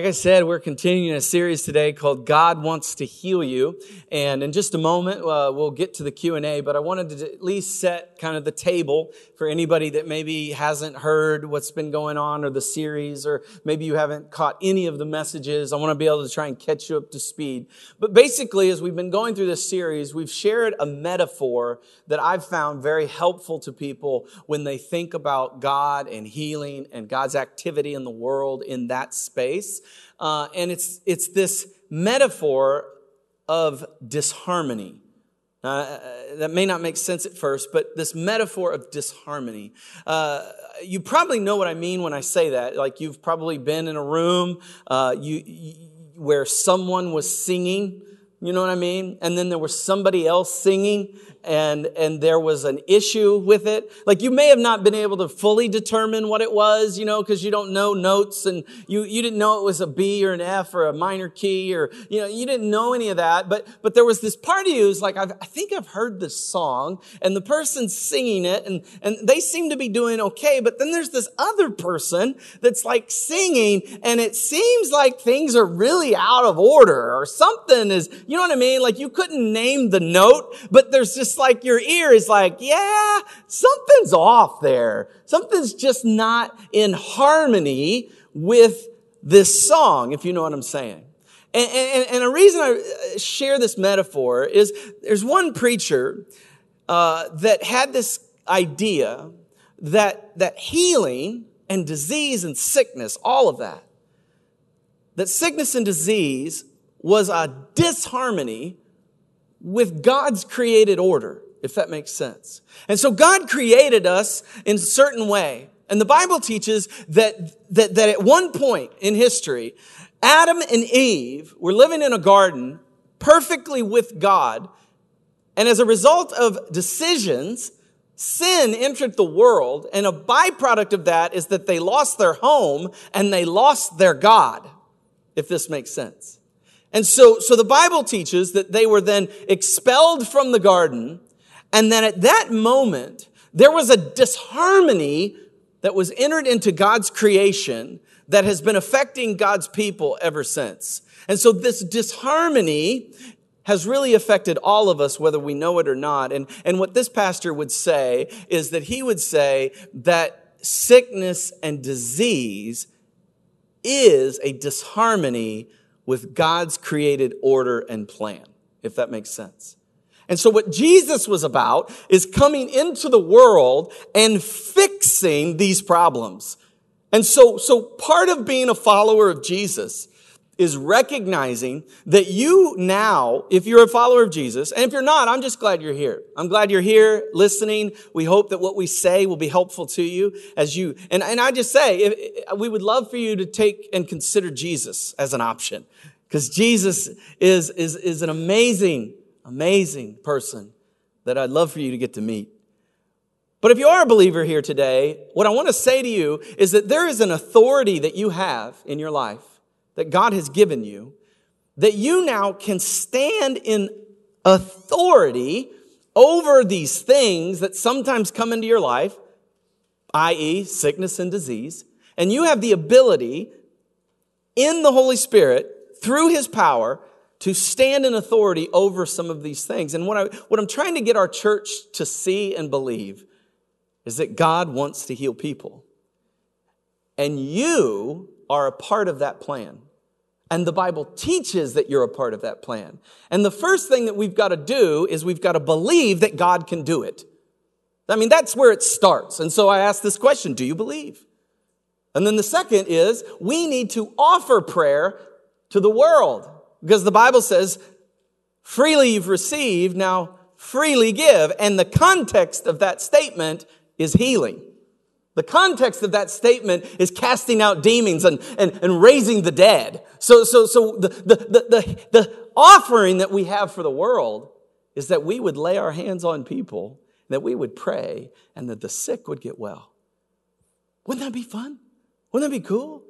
Like I said, we're continuing a series today called God Wants to Heal You. And in just a moment, we'll get to the Q&A, but I wanted to at least set kind of the table for anybody that maybe hasn't heard what's been going on or the series, or maybe you haven't caught any of the messages. I want to be able to try and catch you up to speed. But basically, as we've been going through this series, we've shared a metaphor that I've found very helpful to people when they think about God and healing and God's activity in the world in that space. And it's this metaphor of disharmony. That may not make sense at first, but this metaphor of disharmony. You probably know what I mean when I say that. Like, you've probably been in a room where someone was singing, you know what I mean? And then there was somebody else singing, and there was an issue with it. Like, you may have not been able to fully determine what it was, you know, because you don't know notes, and you didn't know it was a B or an F or a minor key, or, you know, you didn't know any of that. But there was this part of you who's like, I think I've heard this song, and the person's singing it, and they seem to be doing okay. But then there's this other person that's like singing, and it seems like things are really out of order, or something is, you know what I mean? Like, you couldn't name the note, but there's just like your ear is like, yeah, something's off there. Something's just not in harmony with this song, if you know what I'm saying. And a reason I share this metaphor is there's one preacher that had this idea that healing and disease and sickness, all of that sickness and disease was a disharmony with God's created order, if that makes sense. And so God created us in a certain way. And the Bible teaches that at one point in history, Adam and Eve were living in a garden perfectly with God. And as a result of decisions, sin entered the world. And a byproduct of that is that they lost their home and they lost their God, if this makes sense. And so the Bible teaches that they were then expelled from the garden, and that at that moment, there was a disharmony that was entered into God's creation that has been affecting God's people ever since. And so this disharmony has really affected all of us, whether we know it or not. And what this pastor would say is that he would say that sickness and disease is a disharmony with God's created order and plan, if that makes sense. And so what Jesus was about is coming into the world and fixing these problems. And so part of being a follower of Jesus is recognizing that you now, if you're a follower of Jesus, and if you're not, I'm just glad you're here. I'm glad you're here listening. We hope that what we say will be helpful to you as you, and I just say, we would love for you to take and consider Jesus as an option, because Jesus is an amazing, amazing person that I'd love for you to get to meet. But if you are a believer here today, what I want to say to you is that there is an authority that you have in your life that God has given you, that you now can stand in authority over these things that sometimes come into your life, i.e. sickness and disease. And you have the ability in the Holy Spirit, through His power, to stand in authority over some of these things. And what I'm trying to get our church to see and believe is that God wants to heal people. And you are a part of that plan. And the Bible teaches that you're a part of that plan. And the first thing that we've got to do is we've got to believe that God can do it. I mean, that's where it starts. And so I ask this question, do you believe? And then the second is, we need to offer prayer to the world, because the Bible says, freely you've received, now freely give. And the context of that statement is healing. The context of that statement is casting out demons and raising the dead. So the offering that we have for the world is that we would lay our hands on people, that we would pray, and that the sick would get well. Wouldn't that be fun? Wouldn't that be cool?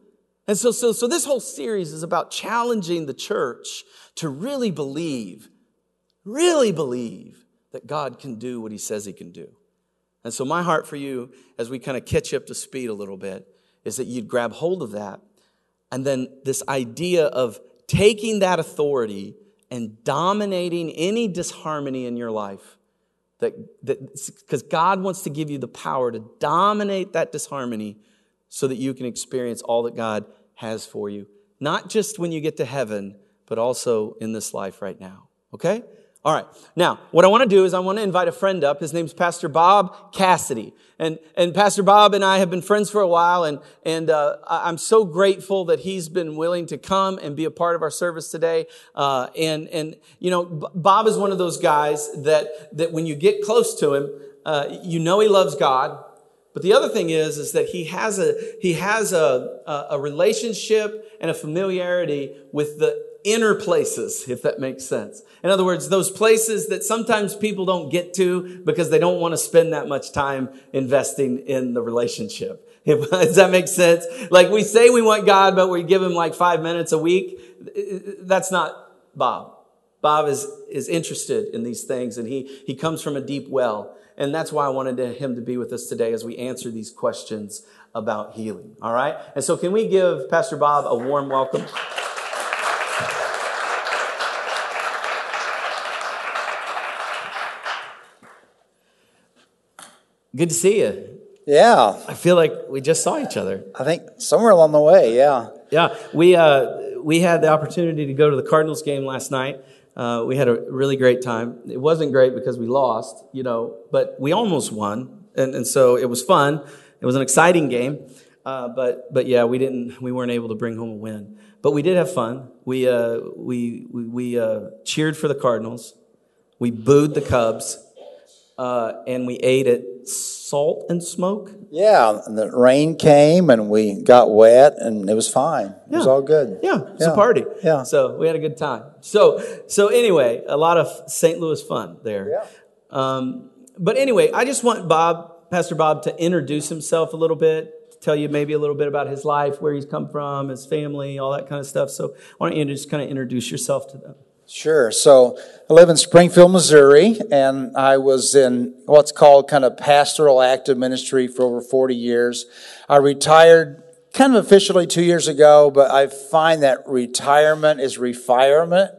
And so this whole series is about challenging the church to really believe that God can do what He says He can do. And so my heart for you, as we kind of catch you up to speed a little bit, is that you'd grab hold of that And then this idea of taking that authority and dominating any disharmony in your life. Because God wants to give you the power to dominate that disharmony so that you can experience all that God has for you. Not just when you get to heaven, but also in this life right now. Okay? All right. Now, what I want to do is I want to invite a friend up. His name's Pastor Bob Cassidy. And Pastor Bob and I have been friends for a while. And I'm so grateful that he's been willing to come and be a part of our service today. Bob is one of those guys that when you get close to him, he loves God. But the other thing is that he has a relationship and a familiarity with the inner places, if that makes sense. In other words, those places that sometimes people don't get to because they don't want to spend that much time investing in the relationship. Does that make sense? Like we say we want God, but we give him like 5 minutes a week. That's not Bob. Bob is interested in these things, and he comes from a deep well. And that's why I wanted him to be with us today as we answer these questions about healing. All right? And so can we give Pastor Bob a warm welcome? Good to see you. Yeah. I feel like we just saw each other. I think somewhere along the way, yeah. Yeah, we had the opportunity to go to the Cardinals game last night. We had a really great time. It wasn't great because we lost, but we almost won. And so it was fun. It was an exciting game. We weren't able to bring home a win. But we did have fun. We cheered for the Cardinals. We booed the Cubs. And we ate at Salt and Smoke. Yeah, and the rain came, and we got wet, and it was fine. It was all good. Yeah, it was a party. Yeah. So we had a good time. So anyway, a lot of St. Louis fun there. Yeah. But anyway, I just want Pastor Bob, to introduce himself a little bit, tell you maybe a little bit about his life, where he's come from, his family, all that kind of stuff. So why don't you just kind of introduce yourself to them? Sure. So I live in Springfield, Missouri, and I was in what's called kind of pastoral active ministry for over 40 years. I retired kind of officially 2 years ago, but I find that retirement is refirement,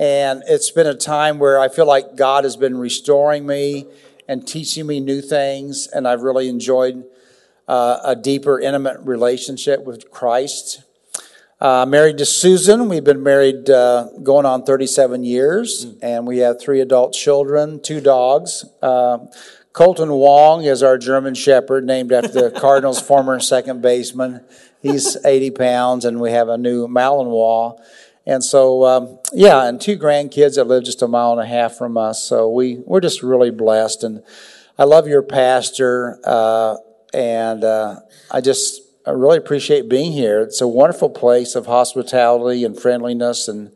and it's been a time where I feel like God has been restoring me and teaching me new things, and I've really enjoyed a deeper, intimate relationship with Christ. Married to Susan. We've been married going on 37 years, and we have 3 adult children, 2 dogs. Colton Wong is our German Shepherd, named after the Cardinals' former second baseman. He's 80 pounds, and we have a new Malinois. And so, and 2 grandkids that live just a mile and a half from us. So we're just really blessed. And I love your pastor, I really appreciate being here. It's a wonderful place of hospitality and friendliness, and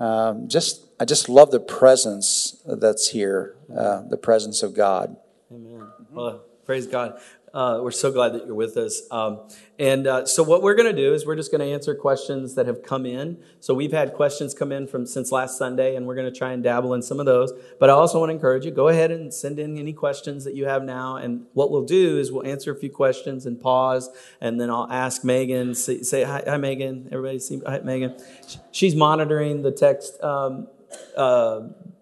I just love the presence that's here, the presence of God. Amen. Well, praise God. We're so glad that you're with us. So what we're going to do is we're just going to answer questions that have come in. So we've had questions come in since last Sunday, and we're going to try and dabble in some of those. But I also want to encourage you, go ahead and send in any questions that you have now. And what we'll do is we'll answer a few questions and pause, and then I'll ask Megan, say hi Megan. Everybody see hi, Megan. She's monitoring the text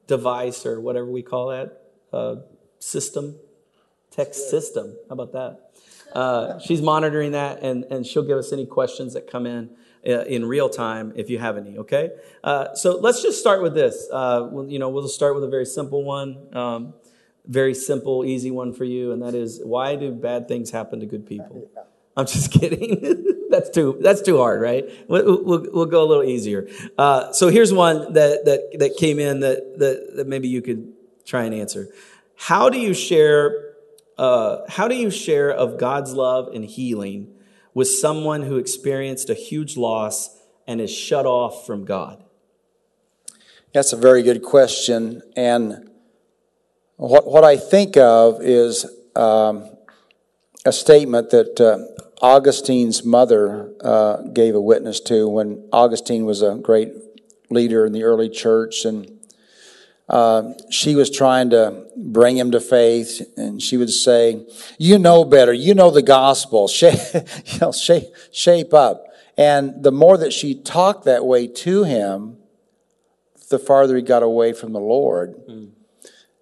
device or whatever we call that system. Text system. How about that? She's monitoring that, and she'll give us any questions that come in real time if you have any, okay? So let's just start with this. We'll start with a very simple one, very simple, easy one for you, and that is, why do bad things happen to good people? I'm just kidding. That's too hard, right? We'll go a little easier. So here's one that came in that maybe you could try and answer. How do you share of God's love and healing with someone who experienced a huge loss and is shut off from God? That's a very good question. And what I think of is a statement that Augustine's mother gave a witness to when Augustine was a great leader in the early church, and she was trying to bring him to faith, and she would say, you know better, you know the gospel, shape up. And the more that she talked that way to him, the farther he got away from the Lord. Mm.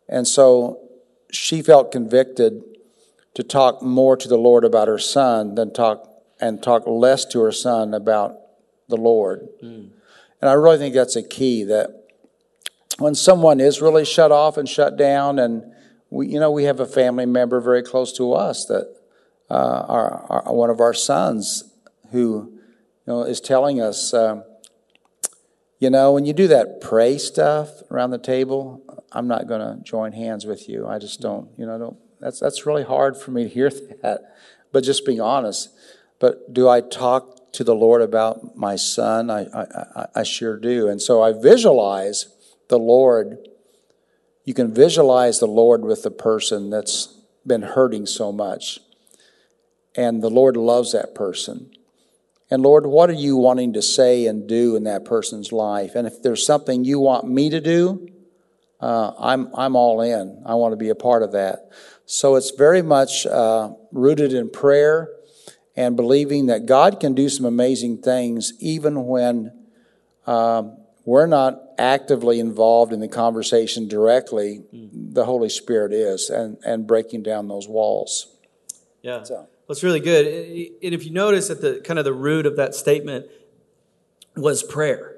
And so she felt convicted to talk more to the Lord about her son than talk less to her son about the Lord. Mm. And I really think that's a key, that when someone is really shut off and shut down, and we have a family member very close to us that one of our sons who is telling us, when you do that pray stuff around the table, I'm not going to join hands with you. I just don't. That's really hard for me to hear that. But just being honest. But do I talk to the Lord about my son? I sure do. And so I visualize the Lord. You can visualize the Lord with the person that's been hurting so much. And the Lord loves that person. And Lord, what are you wanting to say and do in that person's life? And if there's something you want me to do, I'm all in. I want to be a part of that. So it's very much rooted in prayer and believing that God can do some amazing things even when we're not actively involved in the conversation directly. Mm. The Holy Spirit is, and breaking down those walls. Yeah. So. That's really good. And if you notice at the kind of the root of that statement was prayer.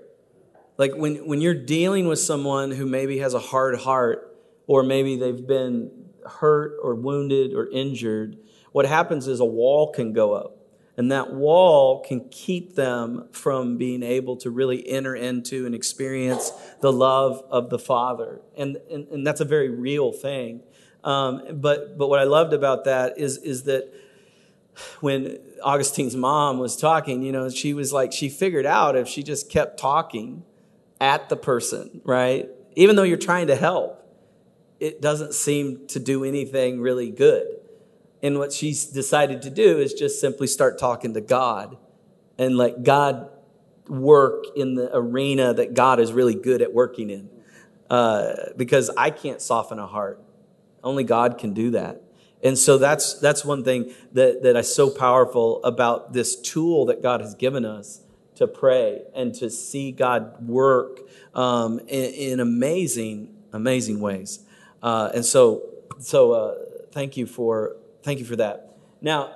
Like when you're dealing with someone who maybe has a hard heart, or maybe they've been hurt or wounded or injured, what happens is a wall can go up. And that wall can keep them from being able to really enter into and experience the love of the Father. And that's a very real thing. But what I loved about that is that when Augustine's mom was talking, she was like, she figured out if she just kept talking at the person, right? Even though you're trying to help, it doesn't seem to do anything really good. And what she's decided to do is just simply start talking to God and let God work in the arena that God is really good at working in. Because I can't soften a heart. Only God can do that. And so that's one thing that is so powerful about this tool that God has given us to pray and to see God work in amazing, amazing ways. And so thank you for that. Now,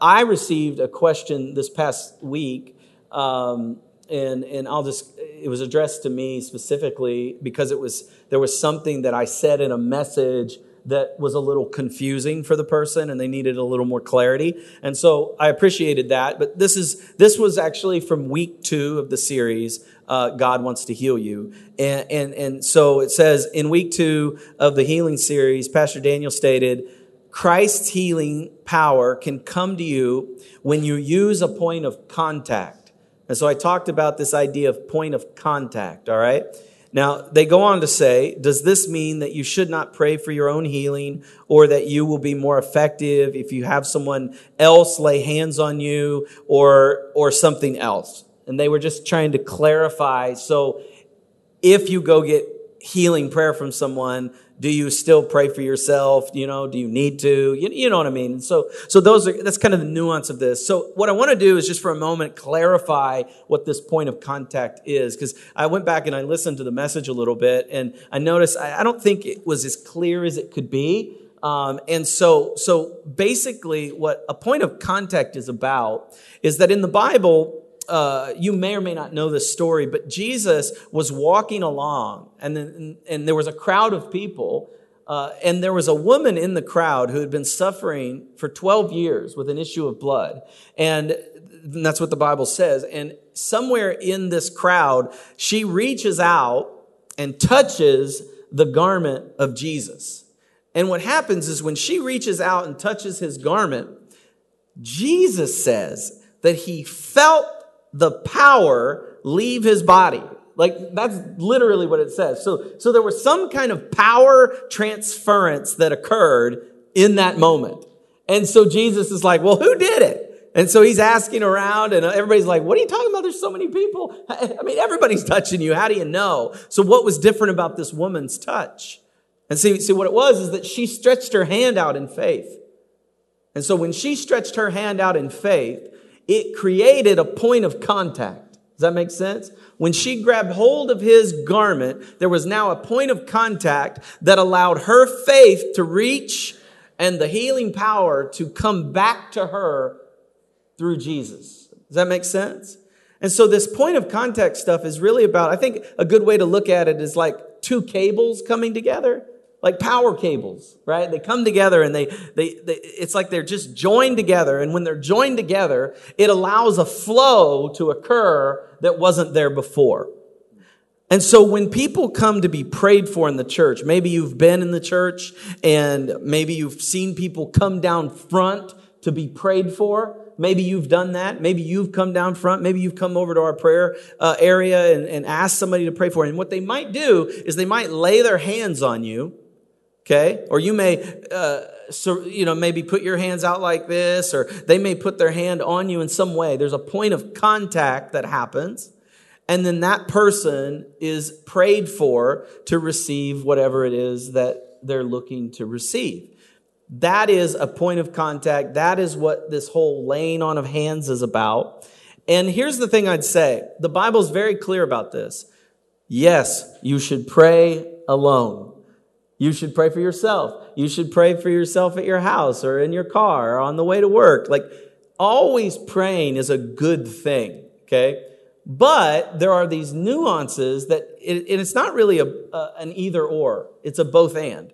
I received a question this past week, and it was addressed to me specifically because there was something that I said in a message that was a little confusing for the person, and they needed a little more clarity. And so I appreciated that. But this was actually from week 2 of the series, God Wants to Heal You. And so it says, in week 2 of the healing series, Pastor Daniel stated, Christ's healing power can come to you when you use a point of contact. And so I talked about this idea of point of contact, all right? Now, they go on to say, does this mean that you should not pray for your own healing, or that you will be more effective if you have someone else lay hands on you, or something else? And they were just trying to clarify. So if you go get healing prayer from someone, do you still pray for yourself? Do you need to? You know what I mean? And so that's kind of the nuance of this. So what I want to do is just for a moment clarify what this point of contact is, because I went back and I listened to the message a little bit, and I noticed I don't think it was as clear as it could be. And so basically what a point of contact is about is that in the Bible, you may or may not know this story, but Jesus was walking along, and there was a crowd of people, and there was a woman in the crowd who had been suffering for 12 years with an issue of blood. And that's what the Bible says. And somewhere in this crowd, she reaches out and touches the garment of Jesus. And what happens is when she reaches out and touches his garment, Jesus says that he felt the power leave his body. Like, that's literally what it says. So there was some kind of power transference that occurred in that moment. And so Jesus is like, well, who did it? And so he's asking around, and everybody's like, what are you talking about? There's so many people. I mean, everybody's touching you. How do you know? So what was different about this woman's touch? And see what it was is that she stretched her hand out in faith. And so when she stretched her hand out in faith, it created a point of contact. Does that make sense? When she grabbed hold of his garment, there was now a point of contact that allowed her faith to reach and the healing power to come back to her through Jesus. Does that make sense? And so this point of contact stuff is really about, I think a good way to look at it is like two cables coming together, like power cables, right? They come together and they it's like they're just joined together. And when they're joined together, it allows a flow to occur that wasn't there before. And so when people come to be prayed for in the church, maybe you've been in the church and maybe you've seen people come down front to be prayed for. Maybe you've done that. Maybe you've come down front. Maybe you've come over to our prayer area and asked somebody to pray for. And what they might do is they might lay their hands on you, okay? Or you may, maybe put your hands out like this, or they may put their hand on you in some way. There's a point of contact that happens. And then that person is prayed for to receive whatever it is that they're looking to receive. That is a point of contact. That is what this whole laying on of hands is about. And here's the thing I'd say. The Bible's very clear about this. Yes, you should pray alone. You should pray for yourself. You should pray for yourself at your house or in your car or on the way to work. Like, always praying is a good thing, okay? But there are these nuances that, and it's not really an either or. It's a both and.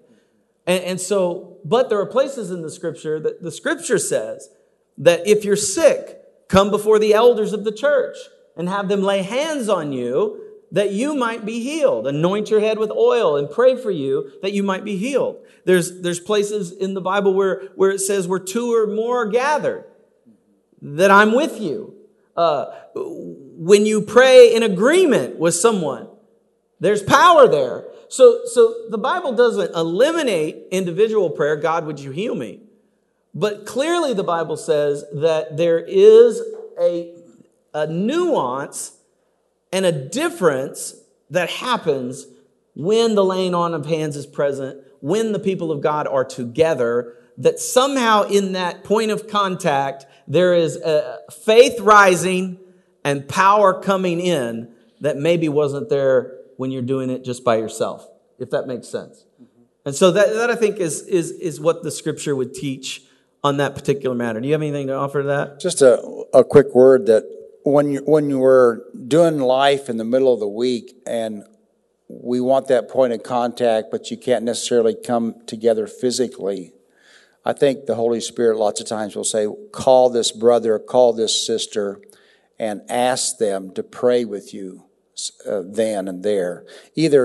And so, but there are places in the scripture that the scripture says that if you're sick, come before the elders of the church and have them lay hands on you that you might be healed. Anoint your head with oil and pray for you that you might be healed. There's places in the Bible where it says where two or more are gathered, that I'm with you. When you pray in agreement with someone, there's power there. So the Bible doesn't eliminate individual prayer. God, would you heal me? But clearly the Bible says that there is a nuance and a difference that happens when the laying on of hands is present, when the people of God are together, that somehow in that point of contact, there is a faith rising and power coming in that maybe wasn't there when you're doing it just by yourself, if that makes sense. Mm-hmm. And so that I think is what the scripture would teach on that particular matter. Do you have anything to offer to that? Just a quick word that when you were doing life in the middle of the week and we want that point of contact, but you can't necessarily come together physically, I think the Holy Spirit lots of times will say, call this brother, call this sister, and ask them to pray with you. Then and there, either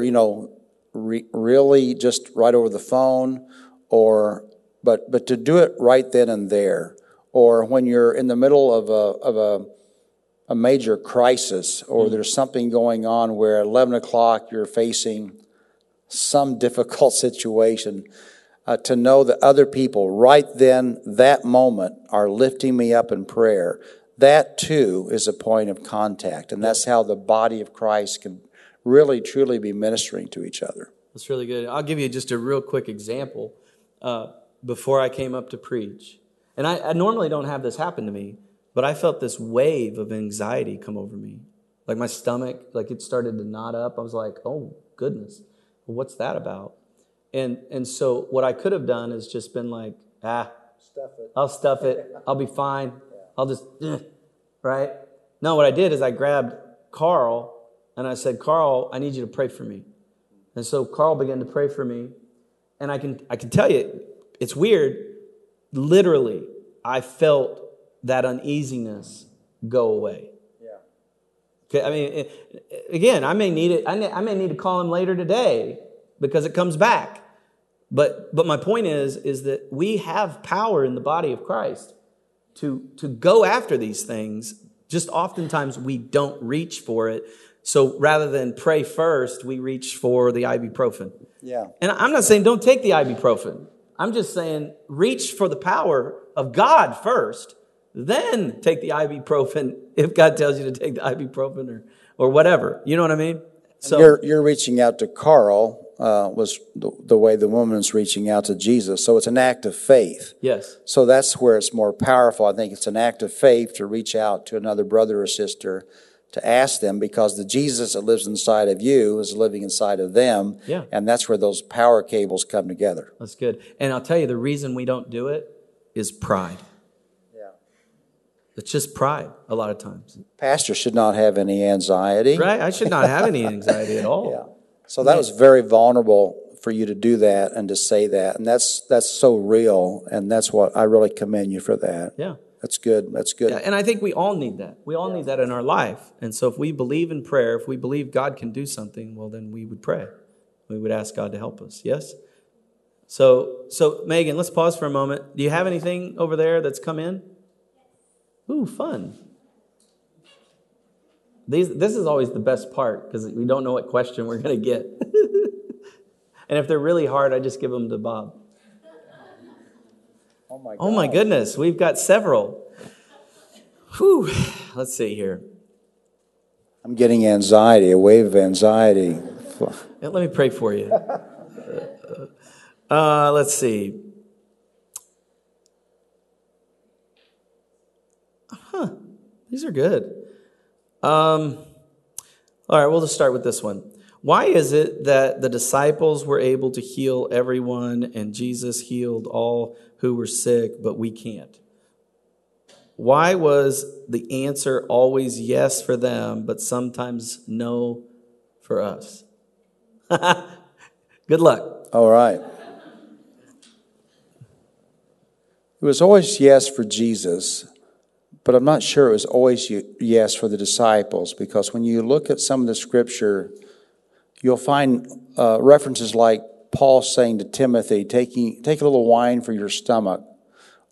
really just right over the phone, or but to do it right then and there, or when you're in the middle of a major crisis, or there's something going on where at 11:00 you're facing some difficult situation, to know that other people right then that moment are lifting me up in prayer. That, too, is a point of contact, and that's how the body of Christ can really, truly be ministering to each other. That's really good. I'll give you just a real quick example before I came up to preach. And I normally don't have this happen to me, but I felt this wave of anxiety come over me. Like my stomach, like it started to knot up. I was like, oh, goodness, well, what's that about? And so what I could have done is just been like, stuff it. I'll stuff it. I'll be fine. I'll just, right? No, what I did is I grabbed Carl and I said, Carl, I need you to pray for me. And so Carl began to pray for me. And I can tell you, it's weird. Literally, I felt that uneasiness go away. Yeah. Okay. I mean, again, I may need it. I may need to call him later today because it comes back. But my point is that we have power in the body of Christ to go after these things. Just oftentimes we don't reach for it. So rather than pray first, we reach for the ibuprofen. Yeah. And I'm not saying don't take the ibuprofen. I'm just saying reach for the power of God first, then take the ibuprofen if God tells you to take the ibuprofen or whatever. You know what I mean? So you're reaching out to Carl was the way the woman's reaching out to Jesus. So it's an act of faith. Yes. So that's where it's more powerful. I think it's an act of faith to reach out to another brother or sister to ask them, because the Jesus that lives inside of you is living inside of them. Yeah. And that's where those power cables come together. That's good. And I'll tell you, the reason we don't do it is pride. Yeah. It's just pride a lot of times. Pastor should not have any anxiety. Right? I should not have any anxiety at all. Yeah. So that was very vulnerable for you to do that and to say that. And that's so real. And that's what I really commend you for that. Yeah. That's good. That's good. Yeah, and I think we all need that. We all need that in our life. And so if we believe in prayer, if we believe God can do something, well, then we would pray. We would ask God to help us. Yes? So Megan, let's pause for a moment. Do you have anything over there that's come in? Ooh, fun. This is always the best part, because we don't know what question we're going to get. And if they're really hard, I just give them to Bob. Oh my goodness, we've got several. Whew. Let's see here. I'm getting anxiety, a wave of anxiety. Let me pray for you. Let's see. Huh, these are good. All right, we'll just start with this one. Why is it that the disciples were able to heal everyone and Jesus healed all who were sick, but we can't? Why was the answer always yes for them, but sometimes no for us? Good luck. All right. It was always yes for Jesus, but I'm not sure it was always yes for the disciples, because when you look at some of the scripture, you'll find references like Paul saying to Timothy, take a little wine for your stomach.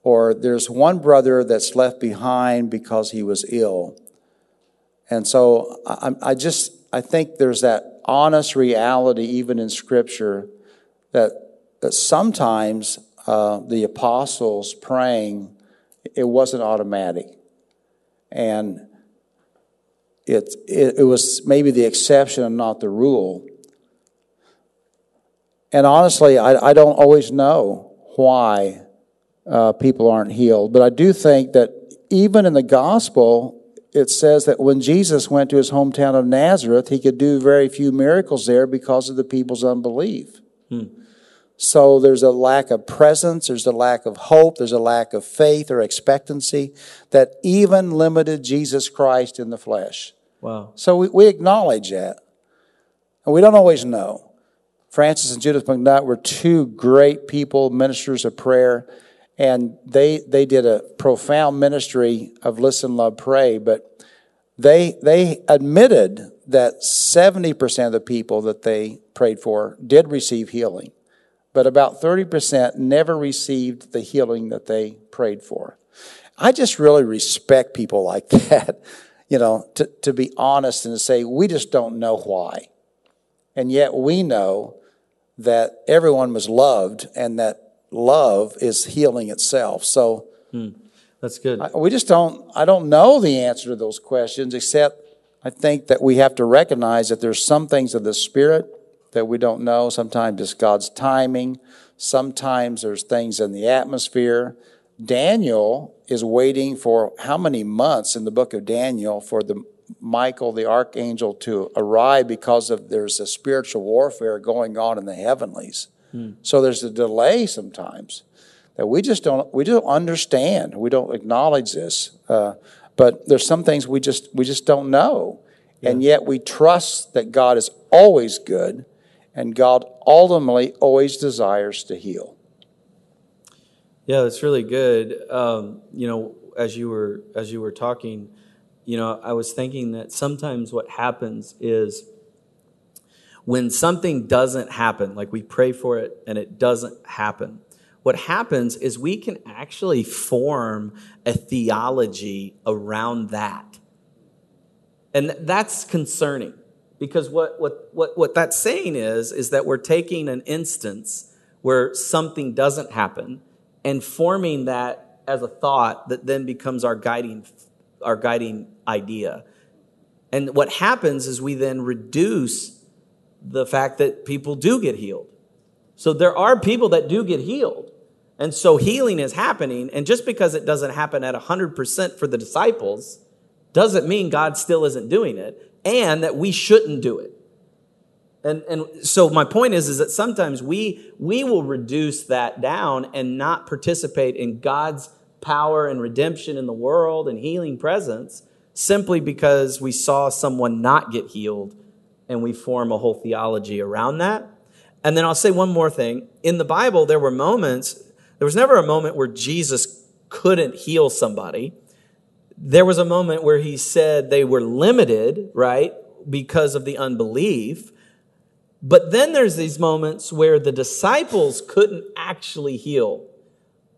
Or there's one brother that's left behind because he was ill. And so I think there's that honest reality even in Scripture that sometimes the apostles praying, it wasn't automatic. And it was maybe the exception and not the rule. And honestly, I don't always know why people aren't healed. But I do think that even in the gospel, it says that when Jesus went to his hometown of Nazareth, he could do very few miracles there because of the people's unbelief. Hmm. So there's a lack of presence, there's a lack of hope, there's a lack of faith or expectancy that even limited Jesus Christ in the flesh. Wow. So we acknowledge that. And we don't always know. Francis and Judith McNutt were two great people, ministers of prayer, and they did a profound ministry of listen, love, pray, but they admitted that 70% of the people that they prayed for did receive healing, but about 30% never received the healing that they prayed for. I just really respect people like that, to be honest and to say, we just don't know why. And yet we know that everyone was loved, and that love is healing itself. So that's good. I don't know the answer to those questions, except I think that we have to recognize that there's some things of the Spirit that we don't know. Sometimes it's God's timing. Sometimes there's things in the atmosphere. Daniel is waiting for how many months in the book of Daniel for Michael, the archangel, to arrive, because of there's a spiritual warfare going on in the heavenlies. Hmm. So there's a delay sometimes that we just don't understand. We don't acknowledge this, but there's some things we just don't know, and yet we trust that God is always good, and God ultimately always desires to heal. Yeah, that's really good. As you were talking. I was thinking that sometimes what happens is when something doesn't happen, like we pray for it and it doesn't happen, what happens is we can actually form a theology around that. And that's concerning, because what that's saying is that we're taking an instance where something doesn't happen and forming that as a thought that then becomes our guiding idea. And what happens is we then reduce the fact that people do get healed. So there are people that do get healed. And so healing is happening. And just because it doesn't happen at 100% for the disciples doesn't mean God still isn't doing it and that we shouldn't do it. And so my point is that sometimes we will reduce that down and not participate in God's power and redemption in the world and healing presence simply because we saw someone not get healed and we form a whole theology around that. And then I'll say one more thing. In the Bible, there were moments, there was never a moment where Jesus couldn't heal somebody. There was a moment where he said they were limited, right, because of the unbelief. But then there's these moments where the disciples couldn't actually heal.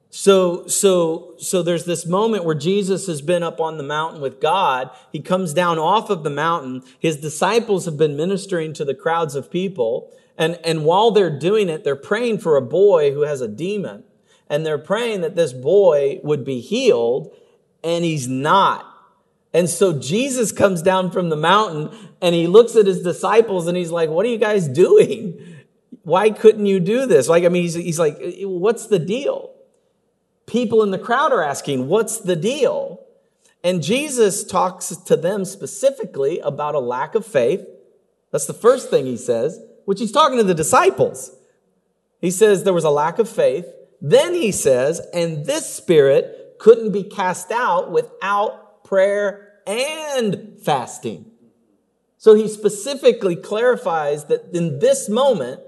So there's this moment where Jesus has been up on the mountain with God. He comes down off of the mountain. His disciples have been ministering to the crowds of people. And while they're doing it, they're praying for a boy who has a demon. And they're praying that this boy would be healed, and he's not. And so Jesus comes down from the mountain, and he looks at his disciples, and he's like, what are you guys doing? Why couldn't you do this? Like, I mean, he's like, what's the deal? People in the crowd are asking, what's the deal? And Jesus talks to them specifically about a lack of faith. That's the first thing he says, which he's talking to the disciples. He says there was a lack of faith. Then he says, and this spirit couldn't be cast out without prayer and fasting. So he specifically clarifies that in this moment,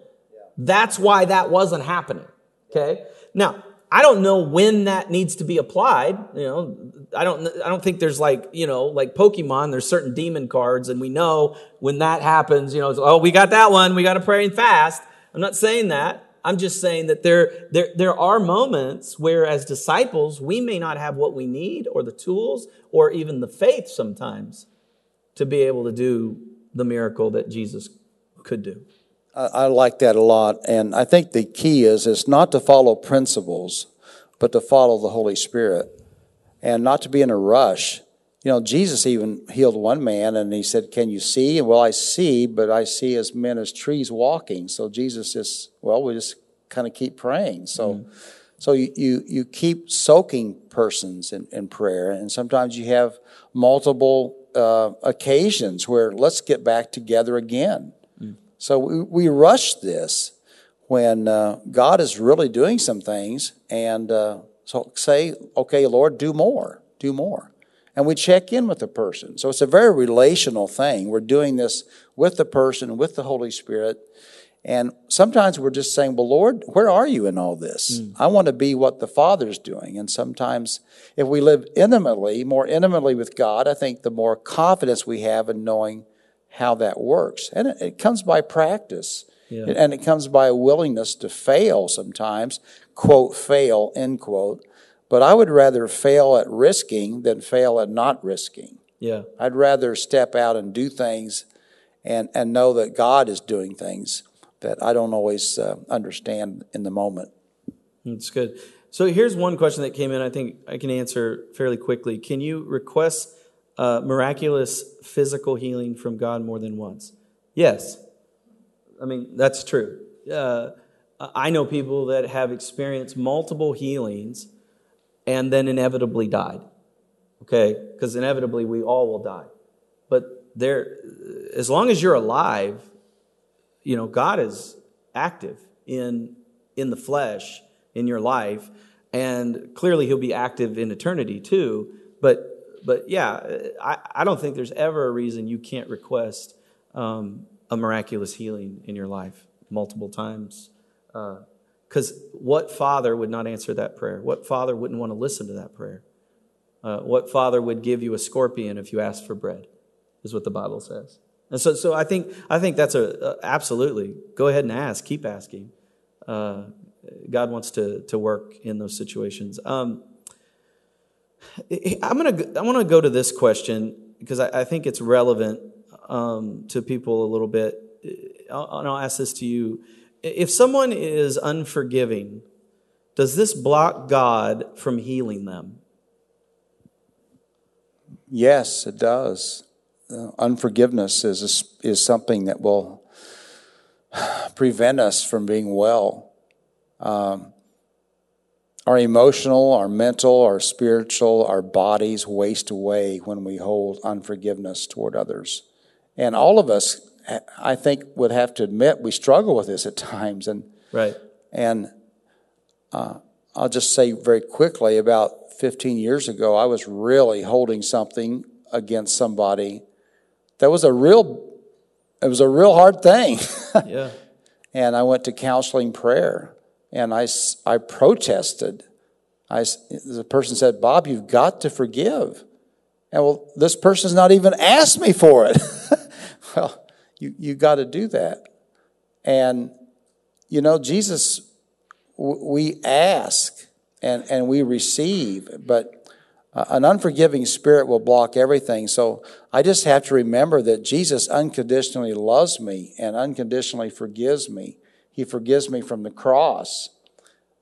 that's why that wasn't happening. Okay? Now, I don't know when that needs to be applied. You know, I don't think there's like, you know, like Pokemon, there's certain demon cards and we know when that happens, you know, it's, oh, we got that one. We got to pray and fast. I'm not saying that. I'm just saying that there are moments where as disciples, we may not have what we need or the tools or even the faith sometimes to be able to do the miracle that Jesus could do. I like that a lot, and I think the key is not to follow principles, but to follow the Holy Spirit, and not to be in a rush. You know, Jesus even healed one man, and he said, can you see? And, well, I see, but I see as men as trees walking. So Jesus just, well, we just kind of keep praying. So you keep soaking persons in prayer, and sometimes you have multiple occasions where let's get back together again. So we rush this when God is really doing some things and so say, okay, Lord, do more. And we check in with the person. So it's a very relational thing. We're doing this with the person, with the Holy Spirit. And sometimes we're just saying, well, Lord, where are you in all this? I want to be what the Father's doing. And sometimes if we live intimately, more intimately with God, I think the more confidence we have in knowing how that works. And it comes by practice. Yeah. And it comes by a willingness to fail sometimes, quote, fail, end quote. But I would rather fail at risking than fail at not risking. Yeah, I'd rather step out and do things and know that God is doing things that I don't always understand in the moment. That's good. So here's one question that came in I think I can answer fairly quickly. Can you request miraculous physical healing from God more than once? Yes. I mean, that's true. I know people that have experienced multiple healings and then inevitably died. Okay? Because inevitably we all will die. But there, as long as you're alive, you know, God is active in the flesh, in your life. And clearly he'll be active in eternity too. But yeah, I don't think there's ever a reason you can't request a miraculous healing in your life multiple times. Because what father would not answer that prayer? What father wouldn't want to listen to that prayer? What father would give you a scorpion if you asked for bread, is what the Bible says. And so I think that's absolutely. Go ahead and ask. Keep asking. God wants to work in those situations. I want to go to this question because I think it's relevant to people a little bit. And I'll ask this to you. If someone is unforgiving, does this block God from healing them? Yes, it does. Unforgiveness is something that will prevent us from being well. Our emotional, our mental, our spiritual, our bodies waste away when we hold unforgiveness toward others. And all of us, I think, would have to admit we struggle with this at times. And right. And I'll just say very quickly, about 15 years ago, I was really holding something against somebody. That was a real hard thing. Yeah. And I went to counseling prayer. And I protested. The person said, "Bob, you've got to forgive." And well, this person's not even asked me for it. Well, you got to do that. And, you know, Jesus, we ask and we receive, but an unforgiving spirit will block everything. So I just have to remember that Jesus unconditionally loves me and unconditionally forgives me. He forgives me from the cross.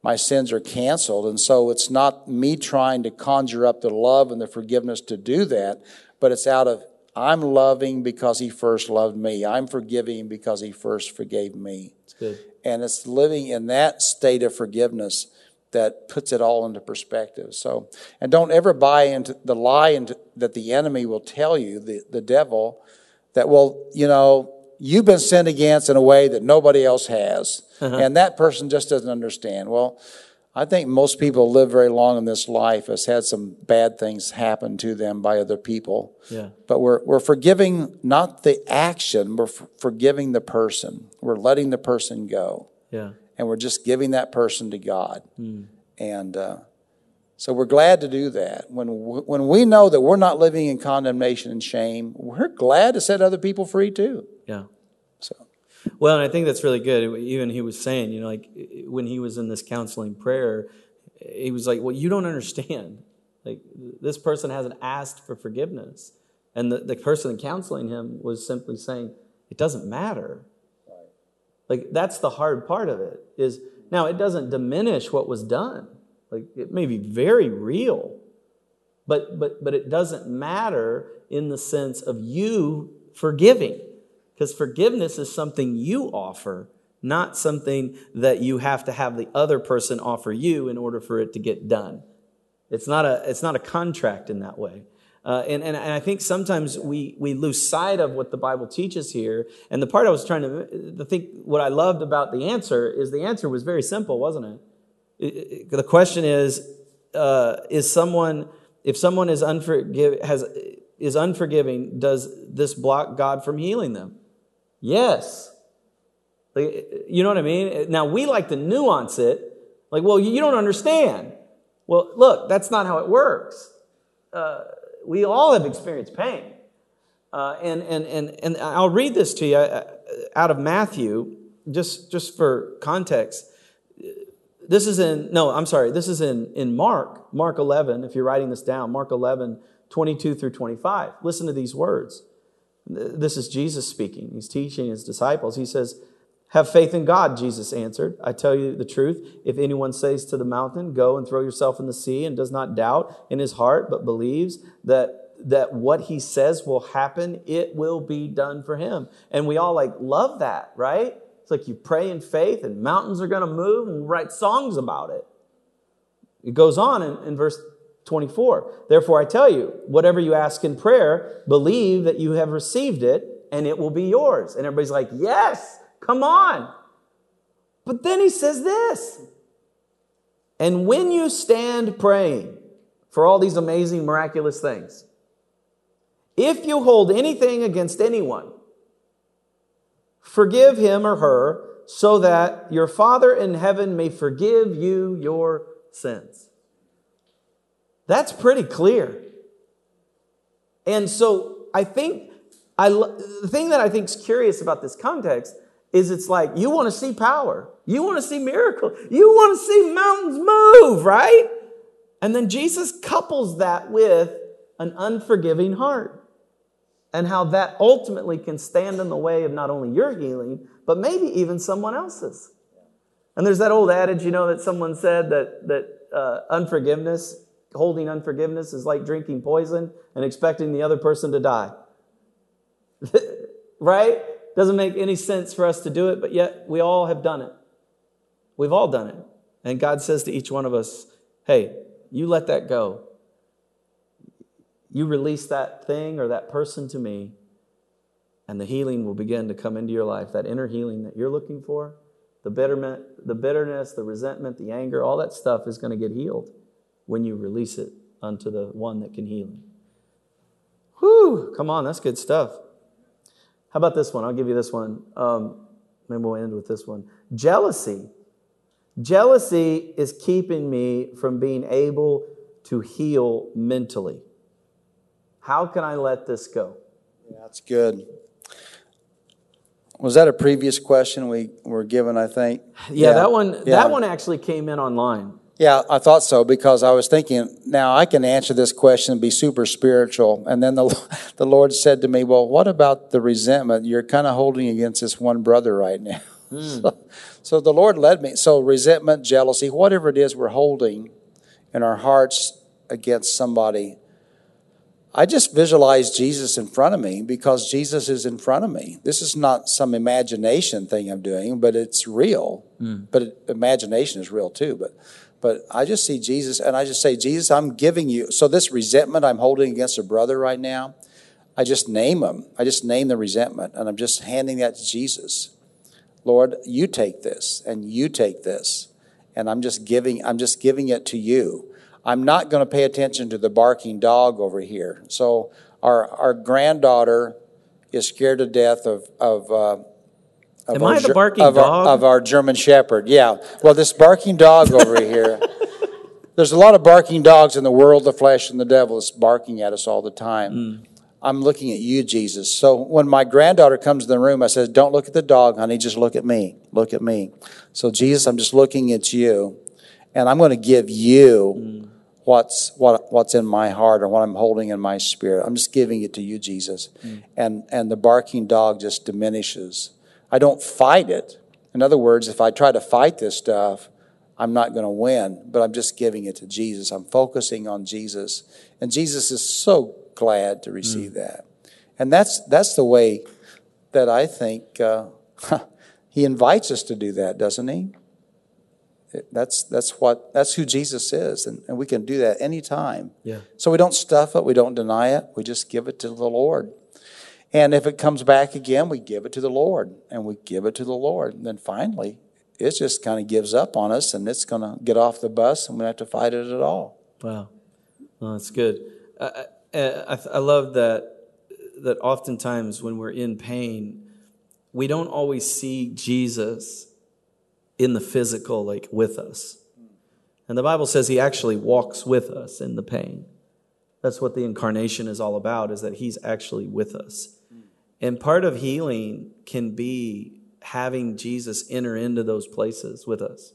My sins are canceled. And so it's not me trying to conjure up the love and the forgiveness to do that, but it's out of I'm loving because he first loved me. I'm forgiving because he first forgave me. That's good. And it's living in that state of forgiveness that puts it all into perspective. So, and don't ever buy into the lie that the enemy will tell you, the devil, that, well, you know, you've been sinned against in a way that nobody else has. Uh-huh. And that person just doesn't understand. Well, I think most people live very long in this life has had some bad things happen to them by other people. Yeah. But we're forgiving not the action, we're forgiving the person. We're letting the person go. Yeah. And we're just giving that person to God. Mm. And so we're glad to do that. When we know that we're not living in condemnation and shame, we're glad to set other people free too. Yeah. So, well, and I think that's really good. Even he was saying, you know, like when he was in this counseling prayer, he was like, "Well, you don't understand. Like this person hasn't asked for forgiveness," and the person counseling him was simply saying, "It doesn't matter." Like that's the hard part of it. Is now it doesn't diminish what was done. Like it may be very real, but it doesn't matter in the sense of you forgiving. Because forgiveness is something you offer, not something that you have to have the other person offer you in order for it to get done. It's not a contract in that way. And I think sometimes we lose sight of what the Bible teaches here. And the part I was trying to think, what I loved about the answer is the answer was very simple, wasn't it? The question is someone, if someone is unforgiving, does this block God from healing them? Yes. You know what I mean? Now, we like to nuance it. Like, well, you don't understand. Well, look, that's not how it works. We all have experienced pain. And I'll read this to you out of Matthew, just for context. This is in Mark 11, if you're writing this down, Mark 11, 22 through 25. Listen to these words. This is Jesus speaking. He's teaching his disciples. He says, "Have faith in God," Jesus answered. "I tell you the truth. If anyone says to the mountain, 'Go and throw yourself in the sea,' and does not doubt in his heart, but believes that what he says will happen, it will be done for him." And we all like love that, right? It's like you pray in faith and mountains are going to move, and we write songs about it. It goes on in verse 24. "Therefore I tell you, whatever you ask in prayer, believe that you have received it, and it will be yours." And everybody's like, yes, come on. But then he says this: "And when you stand praying for all these amazing, miraculous things, if you hold anything against anyone, forgive him or her, so that your Father in heaven may forgive you your sins." That's pretty clear. And so I think, the thing that I think is curious about this context is it's like, you want to see power. You want to see miracles. You want to see mountains move, right? And then Jesus couples that with an unforgiving heart and how that ultimately can stand in the way of not only your healing, but maybe even someone else's. And there's that old adage, you know, that someone said that unforgiveness, holding unforgiveness is like drinking poison and expecting the other person to die. Right? Doesn't make any sense for us to do it, but yet we all have done it. We've all done it. And God says to each one of us, hey, you let that go. You release that thing or that person to me, and the healing will begin to come into your life. That inner healing that you're looking for, the bitterness, the resentment, the anger, all that stuff is going to get healed when you release it unto the one that can heal it. Whew, come on, that's good stuff. How about this one? I'll give you this one. Maybe we'll end with this one. Jealousy. Jealousy is keeping me from being able to heal mentally. How can I let this go? Yeah, that's good. Was that a previous question we were given, I think? Yeah, that one actually came in online. Yeah, I thought so, because I was thinking, now I can answer this question and be super spiritual. And then the Lord said to me, well, what about the resentment you're kind of holding against this one brother right now? Mm. So the Lord led me. So resentment, jealousy, whatever it is we're holding in our hearts against somebody, I just visualize Jesus in front of me, because Jesus is in front of me. This is not some imagination thing I'm doing, but it's real. Mm. But imagination is real too. But I just see Jesus, and I just say, Jesus, I'm giving you. So this resentment I'm holding against a brother right now, I just name him. I just name the resentment, and I'm just handing that to Jesus. Lord, you take this, and you take this, and I'm just giving it to you. I'm not going to pay attention to the barking dog over here. So our granddaughter is scared to death of our German Shepherd. Yeah. Well, this barking dog over here. There's a lot of barking dogs in the world. The flesh and the devil is barking at us all the time. Mm. I'm looking at you, Jesus. So when my granddaughter comes in the room, I says, "Don't look at the dog, honey. Just look at me. Look at me." So Jesus, I'm just looking at you, and I'm going to give you what's in my heart or what I'm holding in my spirit. I'm just giving it to you, Jesus, and the barking dog just diminishes. I don't fight it. In other words, if I try to fight this stuff, I'm not going to win, but I'm just giving it to Jesus. I'm focusing on Jesus. And Jesus is so glad to receive that. And that's the way that I think he invites us to do that, doesn't he? That's who Jesus is, and we can do that anytime. Yeah. So we don't stuff it. We don't deny it. We just give it to the Lord. And if it comes back again, we give it to the Lord, and we give it to the Lord. And then finally, it just kind of gives up on us, and it's going to get off the bus, and we don't have to fight it at all. Wow. Well, that's good. I love that oftentimes when we're in pain, we don't always see Jesus in the physical, like with us. And the Bible says he actually walks with us in the pain. That's what the incarnation is all about, is that he's actually with us. And part of healing can be having Jesus enter into those places with us,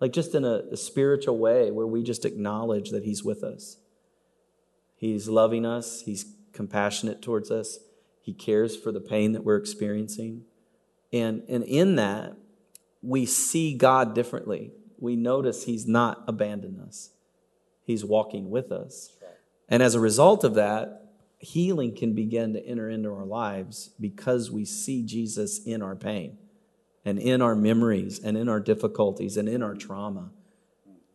like just in a spiritual way where we just acknowledge that he's with us. He's loving us. He's compassionate towards us. He cares for the pain that we're experiencing. And in that, we see God differently. We notice he's not abandoned us. He's walking with us. And as a result of that, healing can begin to enter into our lives because we see Jesus in our pain and in our memories and in our difficulties and in our trauma.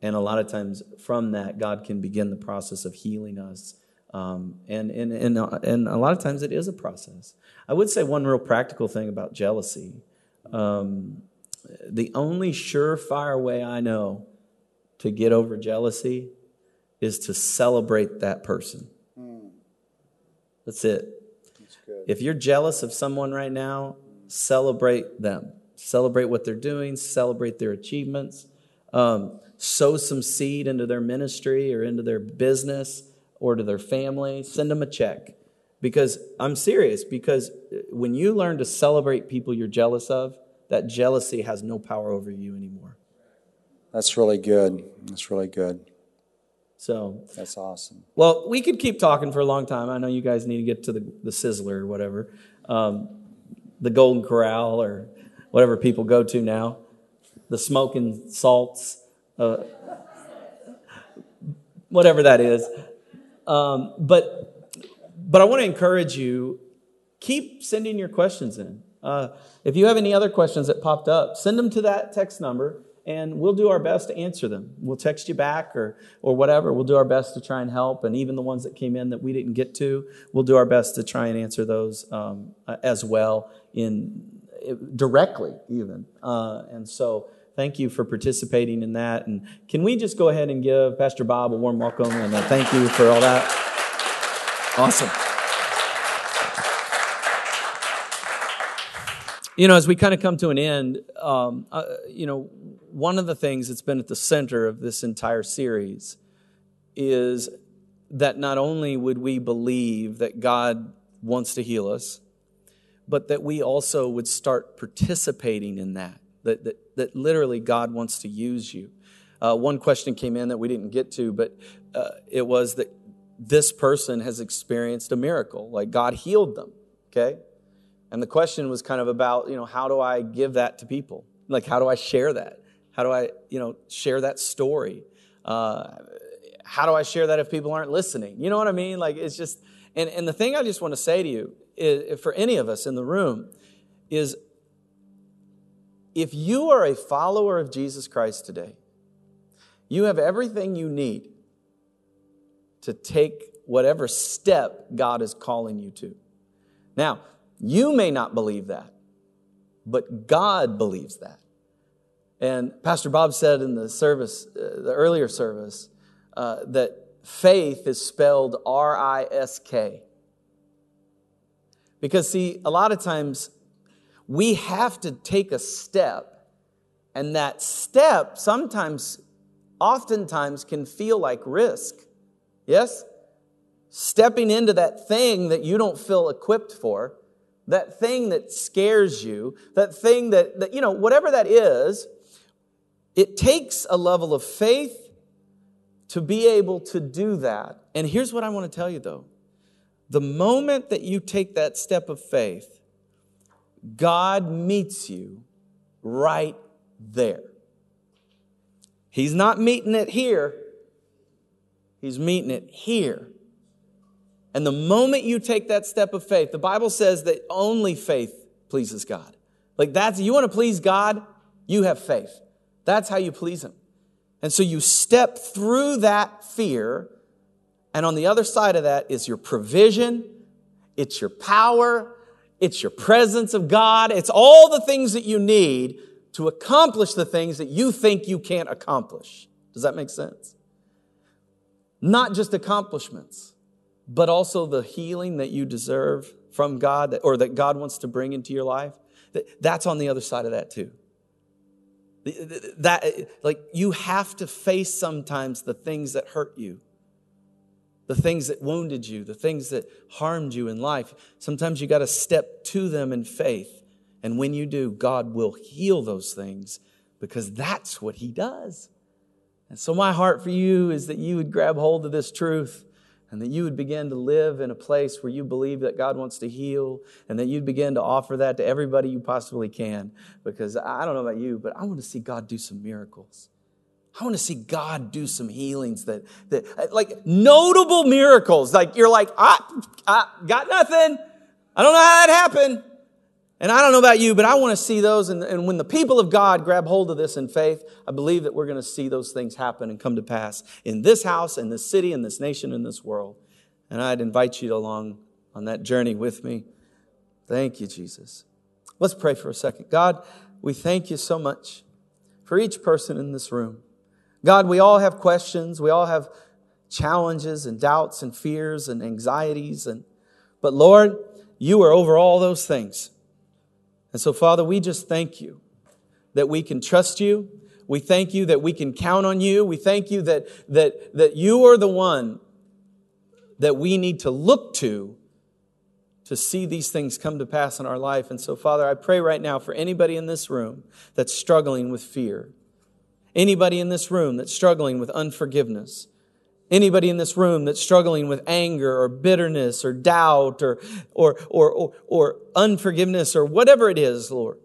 And a lot of times from that, God can begin the process of healing us. And a lot of times it is a process. I would say one real practical thing about jealousy. The only surefire way I know to get over jealousy is to celebrate that person. Mm. That's it. That's good. If you're jealous of someone right now, celebrate them. Celebrate what they're doing. Celebrate their achievements. Sow some seed into their ministry or into their business or to their family. Send them a check. Because I'm serious, because when you learn to celebrate people you're jealous of, that jealousy has no power over you anymore. That's really good. That's really good. So that's awesome. Well, we could keep talking for a long time. I know you guys need to get to the Sizzler or whatever, the Golden Corral or whatever people go to now, the smoking salts, whatever that is. But I want to encourage you, keep sending your questions in. If you have any other questions that popped up, send them to that text number and we'll do our best to answer them. We'll text you back or whatever. We'll do our best to try and help. And even the ones that came in that we didn't get to, we'll do our best to try and answer those as well directly even. And so thank you for participating in that. And can we just go ahead and give Pastor Bob a warm welcome and a thank you for all that? Awesome. You know, as we kind of come to an end, one of the things that's been at the center of this entire series is that not only would we believe that God wants to heal us, but that we also would start participating in that literally God wants to use you. One question came in that we didn't get to, but it was that this person has experienced a miracle, like God healed them, okay? And the question was kind of about, how do I give that to people? Like, how do I share that? How do I, share that story? How do I share that if people aren't listening? You know what I mean? Like, it's just, and the thing I just want to say to you, is, for any of us in the room, is if you are a follower of Jesus Christ today, you have everything you need to take whatever step God is calling you to. Now, you may not believe that, but God believes that. And Pastor Bob said in the service, the earlier service, that faith is spelled R-I-S-K. Because, see, a lot of times we have to take a step, and that step oftentimes can feel like risk. Yes? Stepping into that thing that you don't feel equipped for, that thing that scares you, that thing that whatever that is, it takes a level of faith to be able to do that. And here's what I want to tell you, though. The moment that you take that step of faith, God meets you right there. He's not meeting it here. He's meeting it here. And the moment you take that step of faith, the Bible says that only faith pleases God. Like, you want to please God, you have faith. That's how you please Him. And so you step through that fear, and on the other side of that is your provision, it's your power, it's your presence of God, it's all the things that you need to accomplish the things that you think you can't accomplish. Does that make sense? Not just accomplishments, but also the healing that you deserve from God, or that God wants to bring into your life. That's on the other side of that too. You have to face sometimes the things that hurt you, the things that wounded you, the things that harmed you in life. Sometimes you got to step to them in faith. And when you do, God will heal those things, because that's what He does. And so my heart for you is that you would grab hold of this truth, and that you would begin to live in a place where you believe that God wants to heal, and that you'd begin to offer that to everybody you possibly can. Because I don't know about you, but I want to see God do some miracles. I want to see God do some healings that like notable miracles. Like, you're like, I got nothing. I don't know how that happened. And I don't know about you, but I want to see those. And when the people of God grab hold of this in faith, I believe that we're going to see those things happen and come to pass in this house, in this city, in this nation, in this world. And I'd invite you along on that journey with me. Thank you, Jesus. Let's pray for a second. God, we thank you so much for each person in this room. God, we all have questions. We all have challenges and doubts and fears and anxieties. But Lord, you are over all those things. And so, Father, we just thank you that we can trust you. We thank you that we can count on you. We thank you that you are the one that we need to look to see these things come to pass in our life. And so, Father, I pray right now for anybody in this room that's struggling with fear, anybody in this room that's struggling with unforgiveness, anybody in this room that's struggling with anger or bitterness or doubt or unforgiveness or whatever it is, Lord,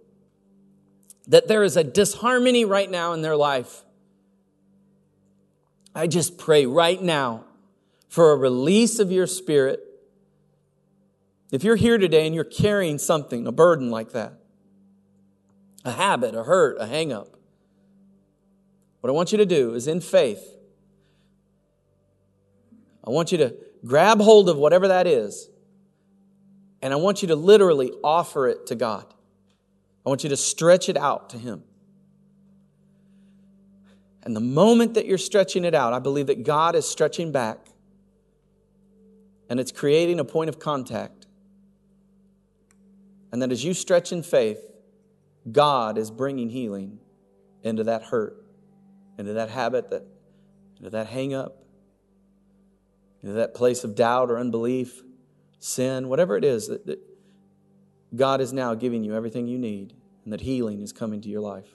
that there is a disharmony right now in their life. I just pray right now for a release of your Spirit If you're here today and you're carrying something, a burden like that, a habit, a hurt, a hang-up, what I want you to do is in faith, I want you to grab hold of whatever that is, and I want you to literally offer it to God. I want you to stretch it out to Him. And the moment that you're stretching it out, I believe that God is stretching back, and it's creating a point of contact. And that as you stretch in faith, God is bringing healing into that hurt, into that habit, into that hang-up, into that place of doubt or unbelief, sin, whatever it is, that God is now giving you everything you need and that healing is coming to your life.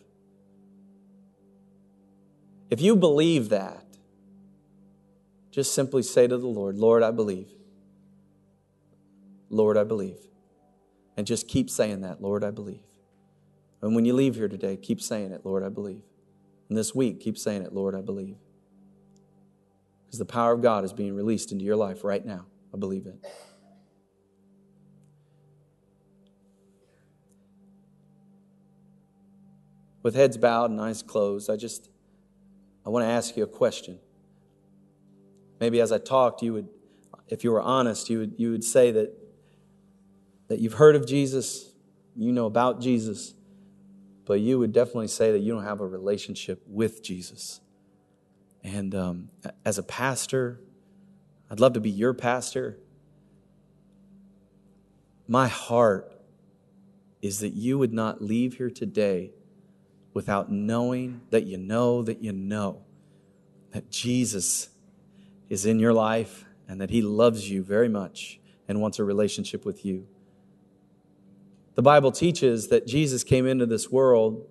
If you believe that, just simply say to the Lord, Lord, I believe. Lord, I believe. And just keep saying that, Lord, I believe. And when you leave here today, keep saying it, Lord, I believe. And this week, keep saying it, Lord, I believe. Because the power of God is being released into your life right now. I believe it. With heads bowed and eyes closed, I want to ask you a question. Maybe as I talked, you would, if you were honest, you would say that you've heard of Jesus, you know about Jesus, but you would definitely say that you don't have a relationship with Jesus. And as a pastor, I'd love to be your pastor. My heart is that you would not leave here today without knowing that you know that Jesus is in your life and that He loves you very much and wants a relationship with you. The Bible teaches that Jesus came into this world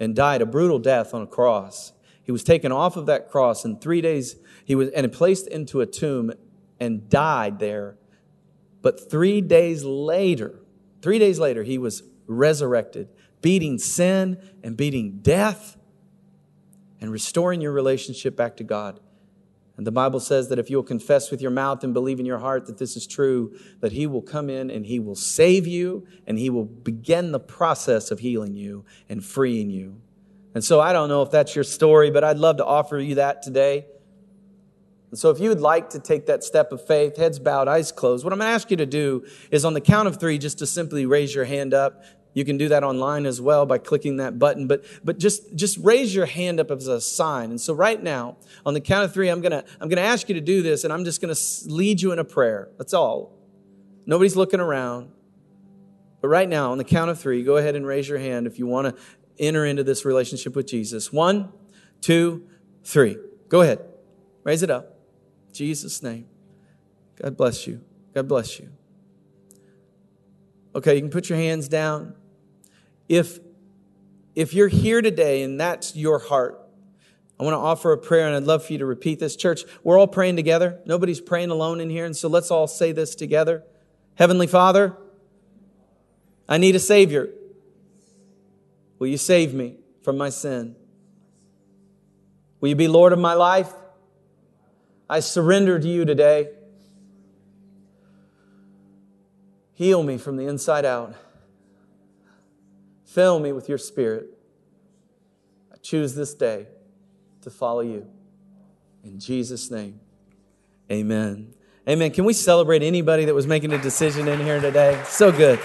and died a brutal death on a cross. He was taken off of that cross in 3 days. He was placed into a tomb and died there. But 3 days later, He was resurrected, beating sin and beating death and restoring your relationship back to God. And the Bible says that if you'll confess with your mouth and believe in your heart that this is true, that He will come in and He will save you and He will begin the process of healing you and freeing you. And so I don't know if that's your story, but I'd love to offer you that today. And so if you would like to take that step of faith, heads bowed, eyes closed, what I'm going to ask you to do is on the count of 3 just to simply raise your hand up. You can do that online as well by clicking that button. But just raise your hand up as a sign. And so right now, on the count of 3, I'm gonna ask you to do this, and I'm just going to lead you in a prayer. That's all. Nobody's looking around. But right now, on the count of 3, go ahead and raise your hand if you want to enter into this relationship with Jesus. 1, 2, 3. Go ahead. Raise it up. In Jesus' name. God bless you. God bless you. Okay, you can put your hands down. If you're here today and that's your heart, I want to offer a prayer and I'd love for you to repeat this. Church, we're all praying together. Nobody's praying alone in here. And so let's all say this together. Heavenly Father, I need a Savior. Will you save me from my sin? Will you be Lord of my life? I surrender to you today. Heal me from the inside out. Fill me with your Spirit. I choose this day to follow you. In Jesus' name, amen. Amen. Can we celebrate anybody that was making a decision in here today? So good.